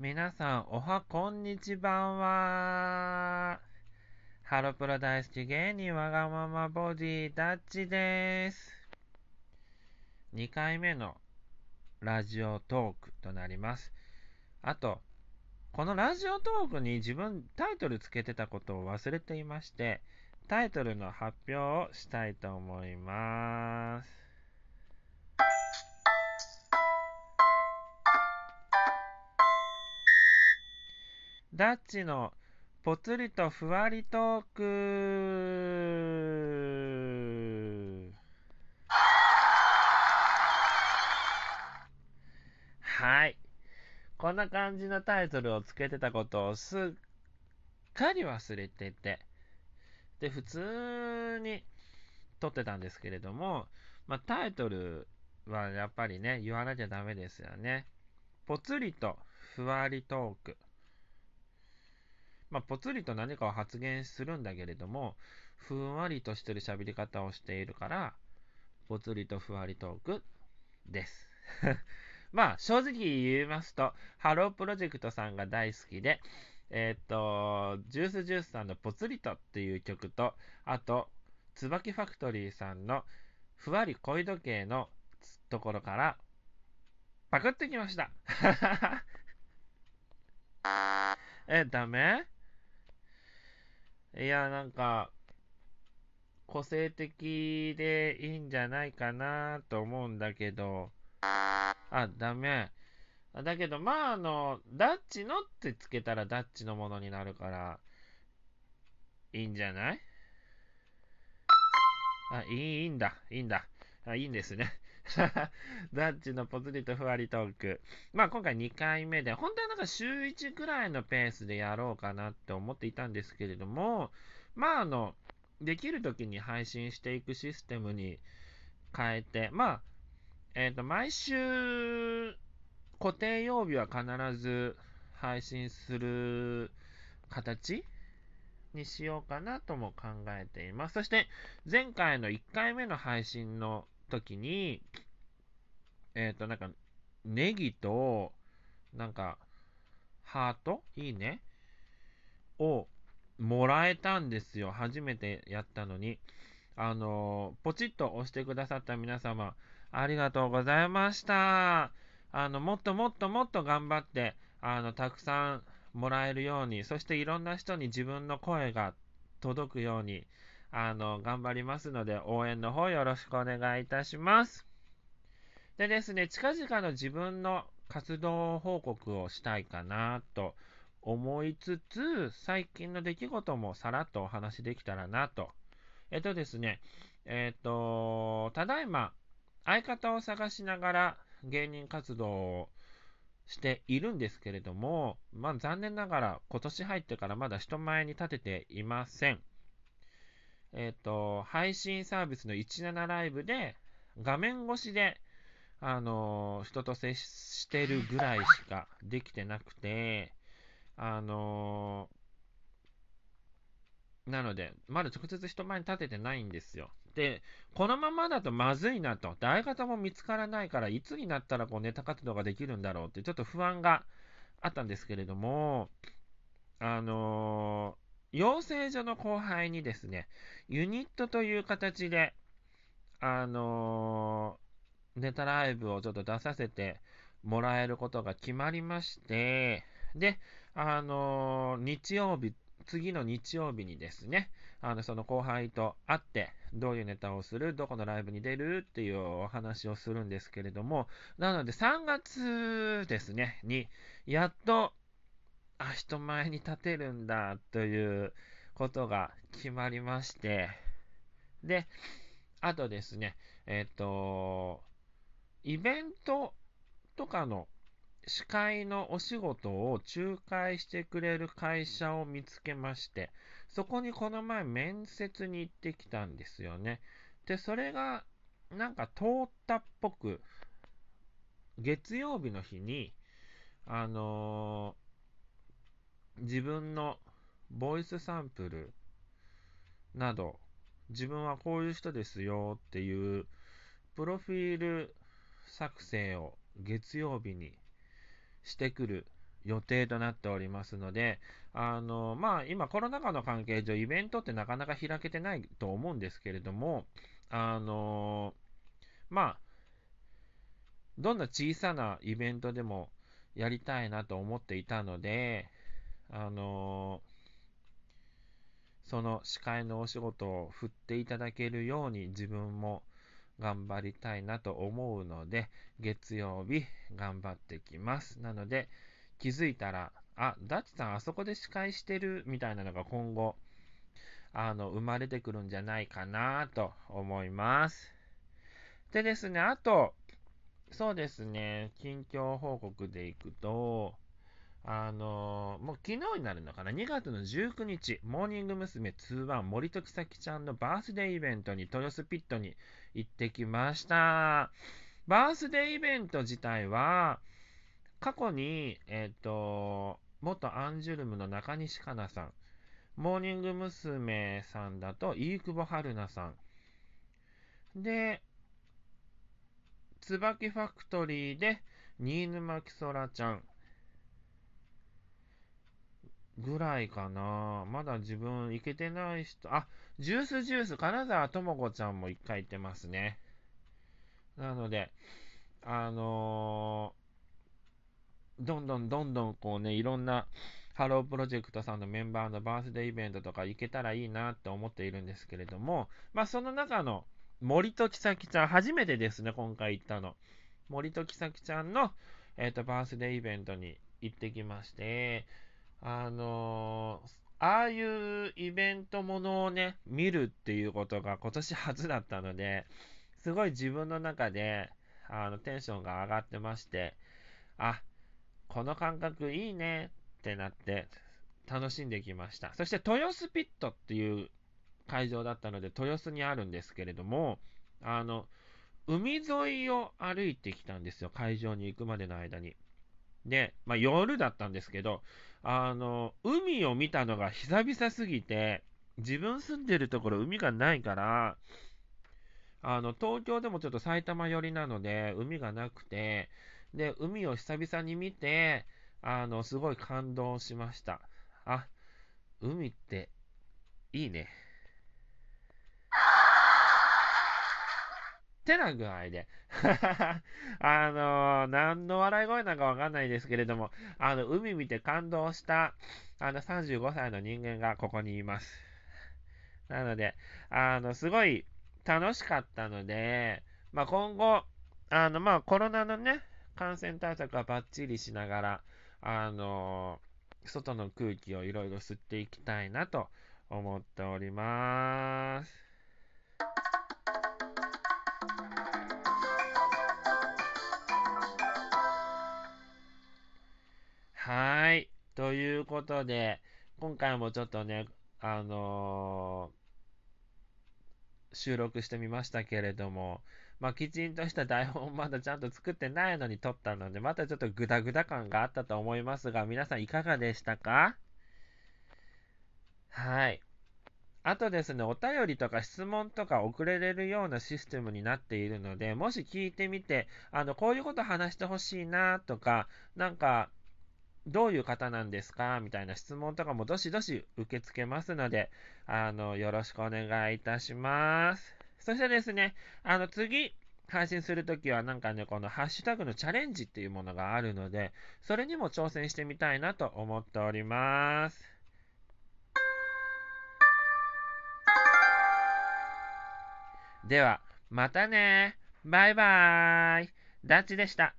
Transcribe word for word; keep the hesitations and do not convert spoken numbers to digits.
皆さん、おはこんにちばんは。ハロプロ大好き芸人わがままボディダッチです。にかいめのラジオトークとなります。あと、このラジオトークに自分タイトルつけてたことを忘れていまして、タイトルの発表をしたいと思います。ダッチのぽつりとふわりトーク。はい。こんな感じのタイトルをつけてたことをすっかり忘れてて、で、普通に撮ってたんですけれども、まあ、タイトルはやっぱりね、言わなきゃダメですよね。ぽつりとふわりトーク。まあ、ぽつりと何かを発言するんだけれども、ふんわりとしてる喋り方をしているから、ぽつりとふわりトークです。まあ、正直言いますと、ハロープロジェクトさんが大好きで、えっと、ジュースジュースさんのぽつりとっていう曲と、あと、椿ファクトリーさんのふわり恋時計のところから、パクってきました。え、ダメ？いや、なんか個性的でいいんじゃないかなと思うんだけど、あ、ダメだけど、まあ、あのダッチのってつけたらダッチのものになるからいいんじゃない？あ、いい、いいんだ、いいんだ、あ、いいんですね。ダッチのぽつりとふわりトーク、まあ、今回にかいめで、本当はなんか週いちくらいのペースでやろうかなって思っていたんですけれども、まあ、あのできる時に配信していくシステムに変えて、まあ、えーと毎週固定曜日は必ず配信する形にしようかなとも考えています。そして前回のいっかいめの配信の時に、えっと、なんか、ネギと、なんか、ハート？いいね？をもらえたんですよ。初めてやったのに。あの、ポチッと押してくださった皆様、ありがとうございました。あの、もっともっともっと頑張って、あの、たくさんもらえるように、そしていろんな人に自分の声が届くように、あの頑張りますので、応援の方よろしくお願いいたします。でですね、近々の自分の活動報告をしたいかなと思いつつ、最近の出来事もさらっとお話できたらなと。えっとですね、えっと、ただいま相方を探しながら芸人活動をしているんですけれども、まあ、残念ながら今年入ってからまだ人前に立てていません。えっと、配信サービスのじゅうななライブで画面越しで、あのー、人と接してるぐらいしかできてなくて、あのー、なのでまだ直接人前に立ててないんですよ。で、このままだとまずいなと、で相方も見つからないから、いつになったらこうネタ活動ができるんだろうってちょっと不安があったんですけれども、あのー養成所の後輩にですね、ユニットという形で、あのー、ネタライブをちょっと出させてもらえることが決まりまして、で、あのー、日曜日、次の日曜日にですね、あのその後輩と会って、どういうネタをする、どこのライブに出るっていうお話をするんですけれども、なのでさんがつですね、にやっと、あ、人前に立てるんだということが決まりまして、で、あとですね、えっとイベントとかの司会のお仕事を仲介してくれる会社を見つけまして、そこにこの前面接に行ってきたんですよね。で、それがなんか通ったっぽく、月曜日の日にあのー自分のボイスサンプルなど自分はこういう人ですよっていうプロフィール作成を月曜日にしてくる予定となっておりますので、あのまあ、今コロナ禍の関係上イベントってなかなか開けてないと思うんですけれども、あのまあどんな小さなイベントでもやりたいなと思っていたので、あのその司会のお仕事を振っていただけるように自分も頑張りたいなと思うので、月曜日頑張ってきます。なので気づいたら、あ、ダチさんあそこで司会してるみたいなのが今後あの生まれてくるんじゃないかなと思います。でですね、あとそうですね、近況報告でいくと、あのもう昨日になるのかな、にがつのじゅうくにち、モーニング娘。ツーワン森時沙希ちゃんのバースデーイベントに豊洲ピットに行ってきました。バースデーイベント自体は過去に、えーと、元アンジュルムの中西香奈さん、モーニング娘。さんだと飯窪春菜さんで、椿ファクトリーで新沼きそらちゃんぐらいかな。まだ自分行けてない人、あ、ジュースジュース金沢智子ちゃんも一回行ってますね。なのであのーどんどんどんどんこうね、いろんなハロープロジェクトさんのメンバーのバースデーイベントとか行けたらいいなって思っているんですけれども、まあその中の森時沙希ちゃん、初めてですね今回行ったの、森時沙希ちゃんの、えーと、バースデーイベントに行ってきまして、あのー、ああいうイベントものをね見るっていうことが今年初だったので、すごい自分の中であのテンションが上がってまして、あ、この感覚いいねってなって楽しんできました。そして豊洲ピットっていう会場だったので、豊洲にあるんですけれども、あの海沿いを歩いてきたんですよ、会場に行くまでの間に。で、まあ、夜だったんですけど、あの海を見たのが久々すぎて、自分住んでるところ海がないから、あの東京でもちょっと埼玉寄りなので海がなくて、で海を久々に見て、あのすごい感動しました。あ、海っていいねってな具合であのー、何の笑い声なんかわかんないですけれども、あの海見て感動したあのさんじゅうごさいの人間がここにいます。なのであのすごい楽しかったので、まあ、今後あの、まあ、コロナのね感染対策はバッチリしながら、あのー、外の空気をいろいろ吸っていきたいなと思っております。はい、ということで今回もちょっとね、あのー、収録してみましたけれども、まあ、きちんとした台本まだちゃんと作ってないのに撮ったので、またちょっとグダグダ感があったと思いますが、皆さんいかがでしたか？はい。あとですね、お便りとか質問とか送れれるようなシステムになっているので、もし聞いてみて、あのこういうこと話してほしいなとか、なんかどういう方なんですかみたいな質問とかもどしどし受け付けますので、あのよろしくお願いいたします。そしてですね、あの次配信するときはなんかね、このハッシュタグのチャレンジっていうものがあるので、それにも挑戦してみたいなと思っております。ではまたね、バイバイ、ダッチでした。